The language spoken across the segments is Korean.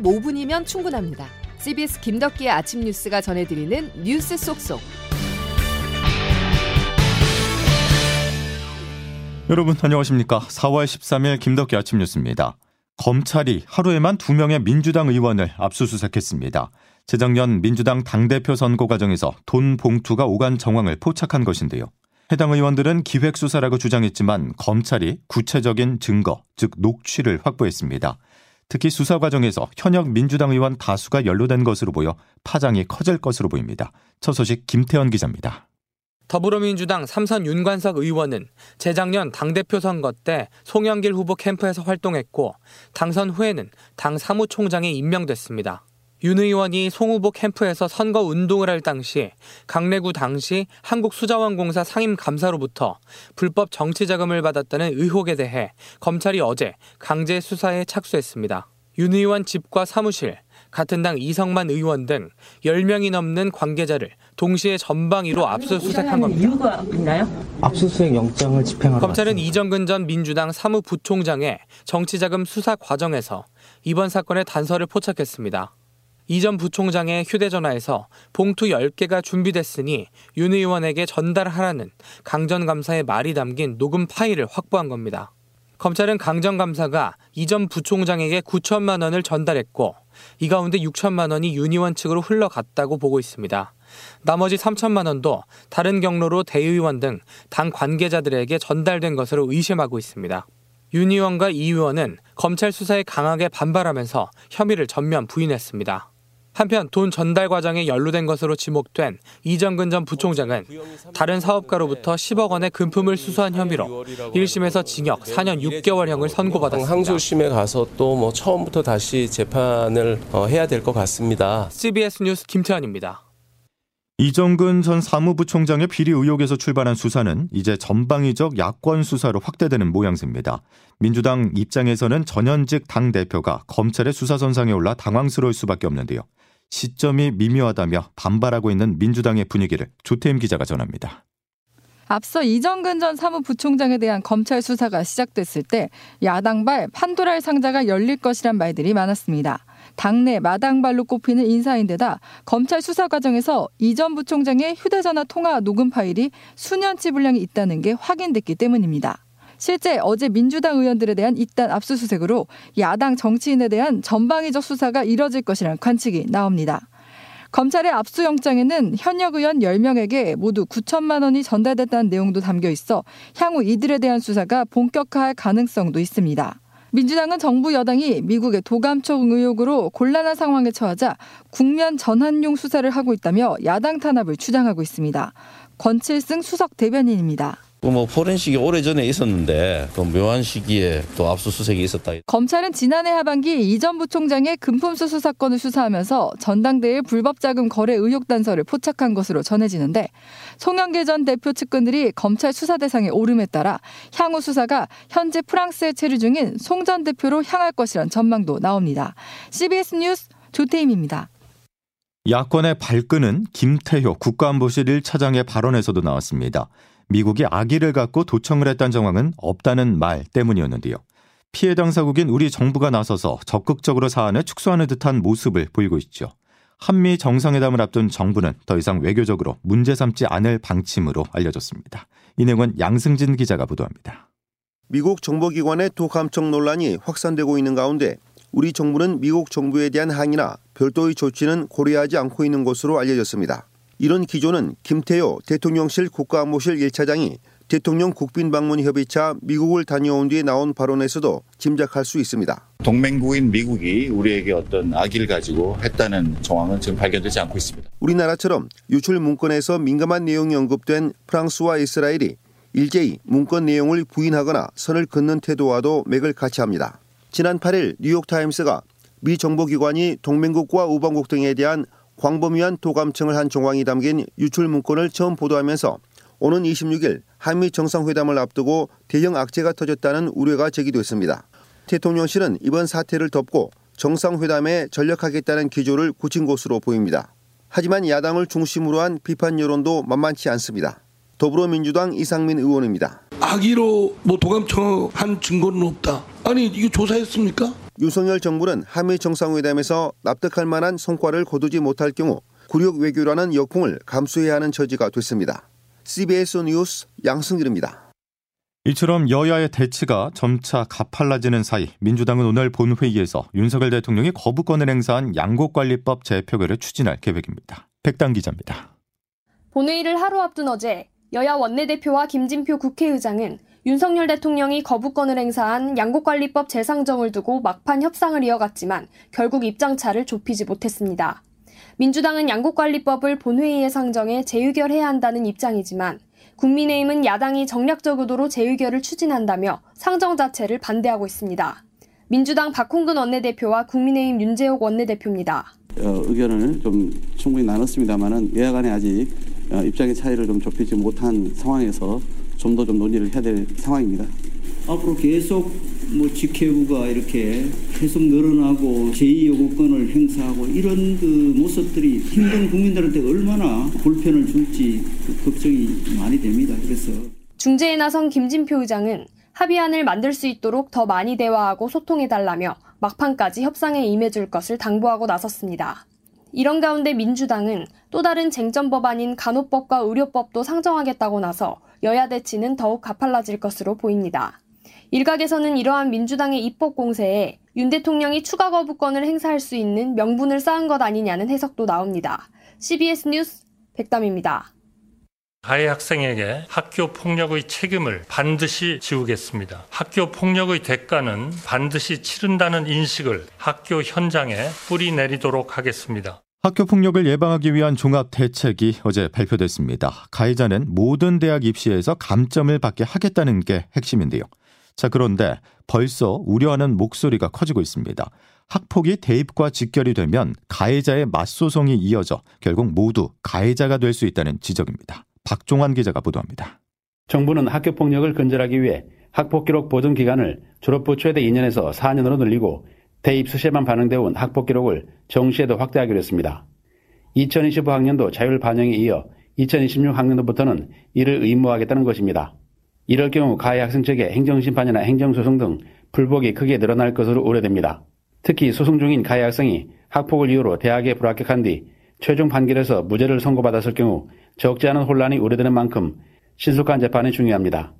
15분이면 충분합니다. CBS 김덕기의 아침 뉴스가 전해드리는 뉴스 쏙쏙. 여러분 안녕하십니까. 4월 13일 김덕기 아침 뉴스입니다. 검찰이 하루에만 2명의 민주당 의원을 압수수색했습니다. 재작년 민주당 당대표 선거 과정에서 돈 봉투가 오간 정황을 포착한 것인데요. 해당 의원들은 기획수사라고 주장했지만 검찰이 구체적인 증거, 즉 녹취를 확보했습니다. 특히 수사 과정에서 현역 민주당 의원 다수가 연루된 것으로 보여 파장이 커질 것으로 보입니다. 첫 소식 김태현 기자입니다. 더불어민주당 삼선 윤관석 의원은 재작년 당대표 선거 때 송영길 후보 캠프에서 활동했고 당선 후에는 당 사무총장에 임명됐습니다. 윤 의원이 송 후보 캠프에서 선거운동을 할 당시 강래구 당시 한국수자원공사 상임감사로부터 불법 정치자금을 받았다는 의혹에 대해 검찰이 어제 강제 수사에 착수했습니다. 윤 의원 집과 사무실, 같은 당 이성만 의원 등 10명이 넘는 관계자를 동시에 전방위로 압수수색한 겁니다. 이유가 있나요? 압수수색 영장을 집행하러 검찰은 왔습니다. 이정근 전 민주당 사무부총장의 정치자금 수사 과정에서 이번 사건의 단서를 포착했습니다. 이 전 부총장의 휴대전화에서 봉투 10개가 준비됐으니 윤 의원에게 전달하라는 강전감사의 말이 담긴 녹음 파일을 확보한 겁니다. 검찰은 강전감사가 이 전 부총장에게 9천만 원을 전달했고 이 가운데 6천만 원이 윤 의원 측으로 흘러갔다고 보고 있습니다. 나머지 3천만 원도 다른 경로로 대의원 등 당 관계자들에게 전달된 것으로 의심하고 있습니다. 윤 의원과 이 의원은 검찰 수사에 강하게 반발하면서 혐의를 전면 부인했습니다. 한편 돈 전달 과정에 연루된 것으로 지목된 이정근 전 부총장은 다른 사업가로부터 10억 원의 금품을 수수한 혐의로 1심에서 징역 4년 6개월형을 선고받았습니다. 항소심에 가서 또 처음부터 다시 재판을 해야 될 것 같습니다. CBS 뉴스 김태환입니다. 이정근 전 사무부총장의 비리 의혹에서 출발한 수사는 이제 전방위적 야권 수사로 확대되는 모양새입니다. 민주당 입장에서는 전현직 당대표가 검찰의 수사선상에 올라 당황스러울 수밖에 없는데요. 시점이 미묘하다며 반발하고 있는 민주당의 분위기를 조태임 기자가 전합니다. 앞서 이정근 전 사무부총장에 대한 검찰 수사가 시작됐을 때 야당발 판도라의 상자가 열릴 것이란 말들이 많았습니다. 당내 마당발로 꼽히는 인사인데다 검찰 수사 과정에서 이 전 부총장의 휴대전화 통화 녹음 파일이 수년치 분량이 있다는 게 확인됐기 때문입니다. 실제 어제 민주당 의원들에 대한 잇단 압수수색으로 야당 정치인에 대한 전방위적 수사가 이뤄질 것이라는 관측이 나옵니다. 검찰의 압수영장에는 현역 의원 10명에게 모두 9천만 원이 전달됐다는 내용도 담겨 있어 향후 이들에 대한 수사가 본격화할 가능성도 있습니다. 민주당은 정부 여당이 미국의 도감청 의혹으로 곤란한 상황에 처하자 국면 전환용 수사를 하고 있다며 야당 탄압을 주장하고 있습니다. 권칠승 수석 대변인입니다. 포렌식이 오래전에 있었는데 또 묘한 시기에 또 압수수색이 있었다. 검찰은 지난해 하반기 이 전 부총장의 금품수수 사건을 수사하면서 전당대회 불법자금 거래 의혹 단서를 포착한 것으로 전해지는데 송영길 전 대표 측근들이 검찰 수사 대상에 오름에 따라 향후 수사가 현재 프랑스에 체류 중인 송 전 대표로 향할 것이란 전망도 나옵니다. CBS 뉴스 조태임입니다. 야권의 발끈은 김태효 국가안보실 1차장의 발언에서도 나왔습니다. 미국이 아기를 갖고 도청을 했다는 정황은 없다는 말 때문이었는데요. 피해 당사국인 우리 정부가 나서서 적극적으로 사안을 축소하는 듯한 모습을 보이고 있죠. 한미 정상회담을 앞둔 정부는 더 이상 외교적으로 문제 삼지 않을 방침으로 알려졌습니다. 이 내용은 양승진 기자가 보도합니다. 미국 정보기관의 도감청 논란이 확산되고 있는 가운데 우리 정부는 미국 정부에 대한 항의나 별도의 조치는 고려하지 않고 있는 것으로 알려졌습니다. 이런 기조는 김태효 대통령실 국가안보실 1차장이 대통령 국빈방문협의차 미국을 다녀온 뒤에 나온 발언에서도 짐작할 수 있습니다. 동맹국인 미국이 우리에게 어떤 악의를 가지고 했다는 정황은 지금 발견되지 않고 있습니다. 우리나라처럼 유출 문건에서 민감한 내용이 언급된 프랑스와 이스라엘이 일제히 문건 내용을 부인하거나 선을 긋는 태도와도 맥을 같이 합니다. 지난 8일 뉴욕타임스가 미 정보기관이 동맹국과 우방국 등에 대한 광범위한 도감청을 한 정황이 담긴 유출 문건을 처음 보도하면서 오는 26일 한미 정상회담을 앞두고 대형 악재가 터졌다는 우려가 제기됐습니다. 대통령실은 이번 사태를 덮고 정상회담에 전력하겠다는 기조를 굳힌 것으로 보입니다. 하지만 야당을 중심으로 한 비판 여론도 만만치 않습니다. 더불어민주당 이상민 의원입니다. 악의로 도감청한 증거는 없다. 아니 이거 조사했습니까? 윤석열 정부는 한미 정상회담에서 납득할 만한 성과를 거두지 못할 경우 굴욕 외교라는 역풍을 감수해야 하는 처지가 됐습니다. CBS 뉴스 양승길입니다. 이처럼 여야의 대치가 점차 가팔라지는 사이 민주당은 오늘 본회의에서 윤석열 대통령이 거부권을 행사한 양곡관리법 재표결을 추진할 계획입니다. 백당 기자입니다. 본회의를 하루 앞둔 어제 여야 원내대표와 김진표 국회의장은 윤석열 대통령이 거부권을 행사한 양곡관리법 재상정을 두고 막판 협상을 이어갔지만 결국 입장차를 좁히지 못했습니다. 민주당은 양곡관리법을 본회의에 상정해 재의결해야 한다는 입장이지만 국민의힘은 야당이 정략적 의도로 재의결을 추진한다며 상정 자체를 반대하고 있습니다. 민주당 박홍근 원내대표와 국민의힘 윤재욱 원내대표입니다. 의견을 좀 충분히 나눴습니다만은 여야 간에 아직 입장의 차이를 좀 좁히지 못한 상황에서 좀 더 논의를 해야 될 상황입니다. 앞으로 계속 직회부가 이렇게 계속 늘어나고 제2요구권을 행사하고 이런 모습들이 힘든 국민들한테 얼마나 불편을 줄지 걱정이 많이 됩니다. 그래서 중재에 나선 김진표 의장은 합의안을 만들 수 있도록 더 많이 대화하고 소통해달라며 막판까지 협상에 임해줄 것을 당부하고 나섰습니다. 이런 가운데 민주당은 또 다른 쟁점 법안인 간호법과 의료법도 상정하겠다고 나서 여야 대치는 더욱 가팔라질 것으로 보입니다. 일각에서는 이러한 민주당의 입법 공세에 윤 대통령이 추가 거부권을 행사할 수 있는 명분을 쌓은 것 아니냐는 해석도 나옵니다. CBS 뉴스 백담입니다. 가해 학생에게 학교 폭력의 책임을 반드시 지우겠습니다. 학교 폭력의 대가는 반드시 치른다는 인식을 학교 현장에 뿌리내리도록 하겠습니다. 학교 폭력을 예방하기 위한 종합 대책이 어제 발표됐습니다. 가해자는 모든 대학 입시에서 감점을 받게 하겠다는 게 핵심인데요. 자, 그런데 벌써 우려하는 목소리가 커지고 있습니다. 학폭이 대입과 직결이 되면 가해자의 맞소송이 이어져 결국 모두 가해자가 될 수 있다는 지적입니다. 박종환 기자가 보도합니다. 정부는 학교폭력을 근절하기 위해 학폭기록 보존기간을 졸업부 최대 2년에서 4년으로 늘리고 대입 수시에만 반영되어 온 학폭기록을 정시에도 확대하기로 했습니다. 2025학년도 자율 반영에 이어 2026학년도부터는 이를 의무화하겠다는 것입니다. 이럴 경우 가해 학생 측의 행정심판이나 행정소송 등 불복이 크게 늘어날 것으로 우려됩니다. 특히 소송 중인 가해 학생이 학폭을 이유로 대학에 불합격한 뒤 최종 판결에서 무죄를 선고받았을 경우 적지 않은 혼란이 우려되는 만큼 신속한 재판이 중요합니다.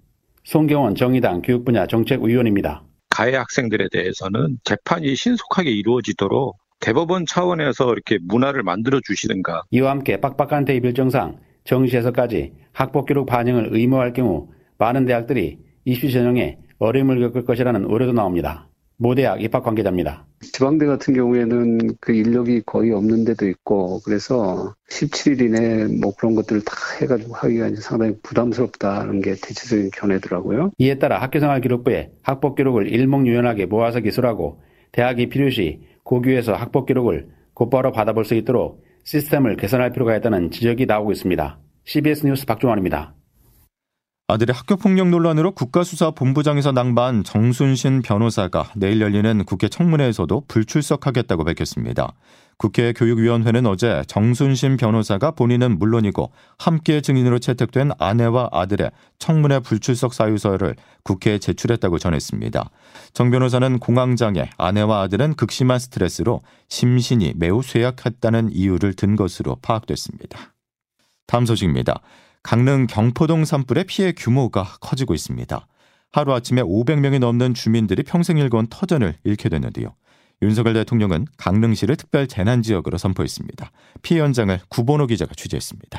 송경원 정의당 교육분야 정책위원입니다. 가해 학생들에 대해서는 재판이 신속하게 이루어지도록 대법원 차원에서 이렇게 문화를 만들어 주시든가. 이와 함께 빡빡한 대입 일정상 정시에서까지 학폭기록 반영을 의무화할 경우 많은 대학들이 입시 전형에 어려움을 겪을 것이라는 우려도 나옵니다. 모대학 입학 관계자입니다. 지방대 같은 경우에는 그 인력이 거의 없는 데도 있고 그래서 17일 이내 그런 것들을 다 해가지고 하기가 이제 상당히 부담스럽다는 게 대체적인 견해더라고요. 이에 따라 학교생활 기록부에 학법 기록을 일목요연하게 모아서 기술하고 대학이 필요시 고교에서 학법 기록을 곧바로 받아볼 수 있도록 시스템을 개선할 필요가 있다는 지적이 나오고 있습니다. CBS 뉴스 박종환입니다. 아들의 학교폭력 논란으로 국가수사본부장에서 낙마한 정순신 변호사가 내일 열리는 국회 청문회에서도 불출석하겠다고 밝혔습니다. 국회 교육위원회는 어제 정순신 변호사가 본인은 물론이고 함께 증인으로 채택된 아내와 아들의 청문회 불출석 사유서를 국회에 제출했다고 전했습니다. 정 변호사는 공황장애, 아내와 아들은 극심한 스트레스로 심신이 매우 쇠약했다는 이유를 든 것으로 파악됐습니다. 다음 소식입니다. 강릉 경포동 산불의 피해 규모가 커지고 있습니다. 하루아침에 500명이 넘는 주민들이 평생 일궈온 터전을 잃게 됐는데요. 윤석열 대통령은 강릉시를 특별 재난지역으로 선포했습니다. 피해 현장을 구본호 기자가 취재했습니다.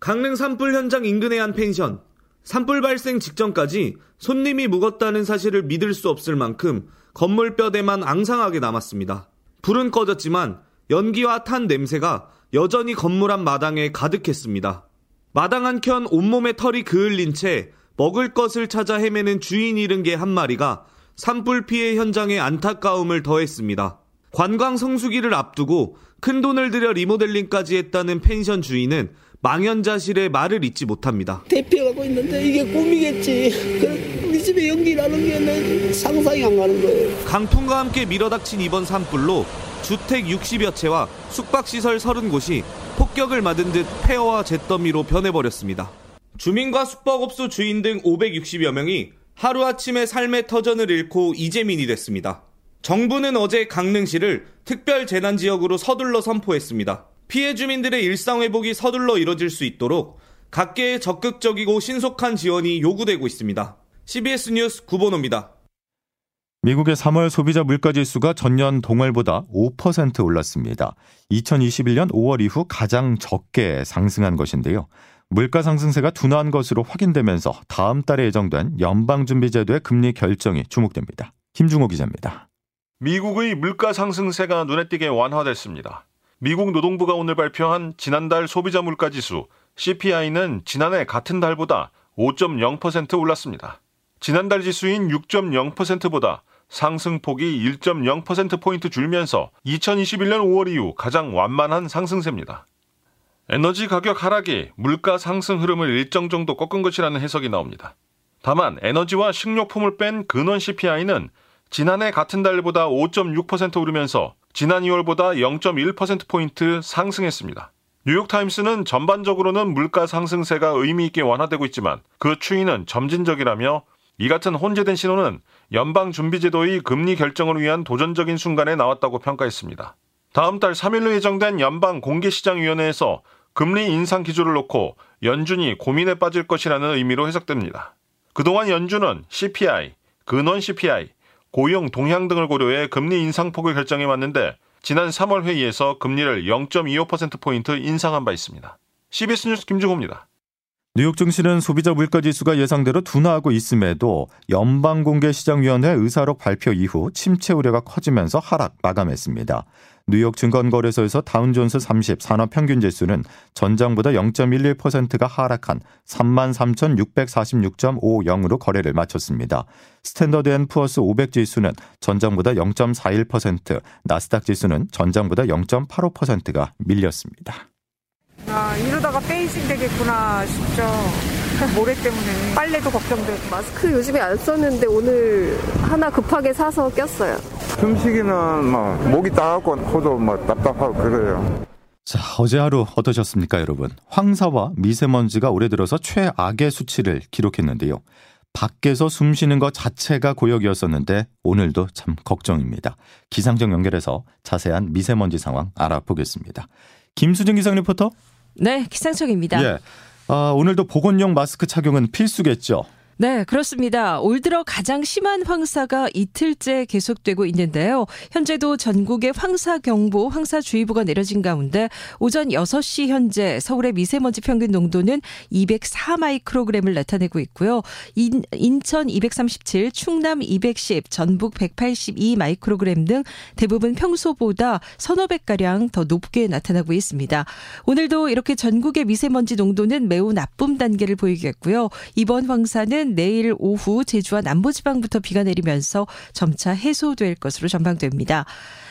강릉 산불 현장 인근의 한 펜션. 산불 발생 직전까지 손님이 묵었다는 사실을 믿을 수 없을 만큼 건물 뼈대만 앙상하게 남았습니다. 불은 꺼졌지만 연기와 탄 냄새가 여전히 건물 한 마당에 가득했습니다. 마당 한켠 온몸에 털이 그을린 채 먹을 것을 찾아 헤매는 주인 잃은 개 한 마리가 산불 피해 현장에 안타까움을 더했습니다. 관광 성수기를 앞두고 큰돈을 들여 리모델링까지 했다는 펜션 주인은 망연자실의 말을 잊지 못합니다. 대피하고 있는데 이게 꿈이겠지. 우리 집에 연기 나는 게 상상이 안 가는 거예요. 강풍과 함께 밀어닥친 이번 산불로 주택 60여 채와 숙박시설 30곳이 폭격을 맞은 듯 폐허와 잿더미로 변해버렸습니다. 주민과 숙박업소 주인 등 560여 명이 하루아침에 삶의 터전을 잃고 이재민이 됐습니다. 정부는 어제 강릉시를 특별재난지역으로 서둘러 선포했습니다. 피해 주민들의 일상회복이 서둘러 이뤄질 수 있도록 각계의 적극적이고 신속한 지원이 요구되고 있습니다. CBS 뉴스 구본호입니다. 미국의 3월 소비자 물가지수가 전년 동월보다 5% 올랐습니다. 2021년 5월 이후 가장 적게 상승한 것인데요. 물가 상승세가 둔화한 것으로 확인되면서 다음 달에 예정된 연방준비제도의 금리 결정이 주목됩니다. 김중호 기자입니다. 미국의 물가 상승세가 눈에 띄게 완화됐습니다. 미국 노동부가 오늘 발표한 지난달 소비자 물가지수 CPI는 지난해 같은 달보다 5.0% 올랐습니다. 지난달 지수인 6.0%보다 상승폭이 1.0%포인트 줄면서 2021년 5월 이후 가장 완만한 상승세입니다. 에너지 가격 하락이 물가 상승 흐름을 일정 정도 꺾은 것이라는 해석이 나옵니다. 다만 에너지와 식료품을 뺀 근원 CPI는 지난해 같은 달보다 5.6% 오르면서 지난 2월보다 0.1%포인트 상승했습니다. 뉴욕타임스는 전반적으로는 물가 상승세가 의미 있게 완화되고 있지만 그 추이는 점진적이라며 이 같은 혼재된 신호는 연방준비제도의 금리 결정을 위한 도전적인 순간에 나왔다고 평가했습니다. 다음 달 3일로 예정된 연방공개시장위원회에서 금리 인상 기조를 놓고 연준이 고민에 빠질 것이라는 의미로 해석됩니다. 그동안 연준은 CPI, 근원 CPI, 고용 동향 등을 고려해 금리 인상폭을 결정해 왔는데 지난 3월 회의에서 금리를 0.25%포인트 인상한 바 있습니다. CBS 뉴스 김중호입니다. 뉴욕 증시는 소비자 물가지수가 예상대로 둔화하고 있음에도 연방공개시장위원회 의사록 발표 이후 침체 우려가 커지면서 하락 마감했습니다. 뉴욕 증권거래소에서 다운존스 30 산업평균지수는 전장보다 0.11%가 하락한 33,646.50으로 거래를 마쳤습니다. 스탠더드 앤 푸어스 500 지수는 전장보다 0.41%, 나스닥 지수는 전장보다 0.85%가 밀렸습니다. 아, 이러다가 페이싱 되겠구나 싶죠. 모래 때문에 빨래도 걱정되고. 마스크 요즘에 안 썼는데 오늘 하나 급하게 사서 꼈어요. 숨쉬기는 목이 따갑고 코도 답답하고 그래요. 자, 어제 하루 어떠셨습니까, 여러분? 황사와 미세먼지가 올해 들어서 최악의 수치를 기록했는데요. 밖에서 숨쉬는 것 자체가 고역이었었는데 오늘도 참 걱정입니다. 기상청 연결해서 자세한 미세먼지 상황 알아보겠습니다. 김수정 기상 리포터. 네, 기상청입니다. 예. 아, 오늘도 보건용 마스크 착용은 필수겠죠? 네, 그렇습니다. 올 들어 가장 심한 황사가 이틀째 계속되고 있는데요. 현재도 전국에 황사경보, 황사주의보가 내려진 가운데 오전 6시 현재 서울의 미세먼지 평균 농도는 204마이크로그램을 나타내고 있고요. 인천 237, 충남 210, 전북 182마이크로그램 등 대부분 평소보다 서너 배가량 더 높게 나타나고 있습니다. 오늘도 이렇게 전국의 미세먼지 농도는 매우 나쁨 단계를 보이겠고요. 이번 황사는 내일 오후 제주와 남부지방부터 비가 내리면서 점차 해소될 것으로 전망됩니다.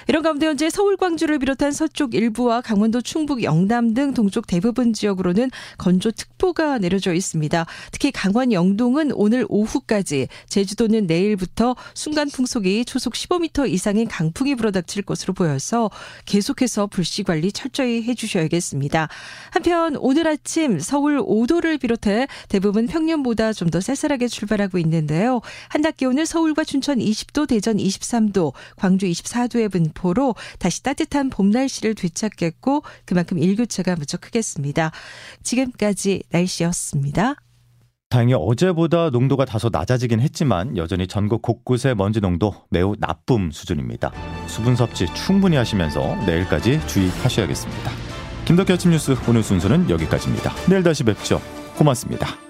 이런 가운데 현재 서울, 광주를 비롯한 서쪽 일부와 강원도, 충북, 영남 등 동쪽 대부분 지역으로는 건조특보가 내려져 있습니다. 특히 강원 영동은 오늘 오후까지, 제주도는 내일부터 순간풍속이 초속 15m 이상인 강풍이 불어닥칠 것으로 보여서 계속해서 불씨관리 철저히 해주셔야겠습니다. 한편 오늘 아침 서울 5도를 비롯해 대부분 평년보다 좀 더 쌀쌀하게 출발하고 있는데요. 한낮 기온은 서울과 춘천 20도, 대전 23도, 광주 24도의 분포로 다시 따뜻한 봄 날씨를 되찾겠고 그만큼 일교차가 무척 크겠습니다. 지금까지 날씨였습니다. 다행히 어제보다 농도가 다소 낮아지긴 했지만 여전히 전국 곳곳의 먼지 농도 매우 나쁨 수준입니다. 수분 섭취 충분히 하시면서 내일까지 주의하셔야겠습니다. 김덕기 아침 뉴스 오늘 순서는 여기까지입니다. 내일 다시 뵙죠. 고맙습니다.